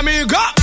Amiga.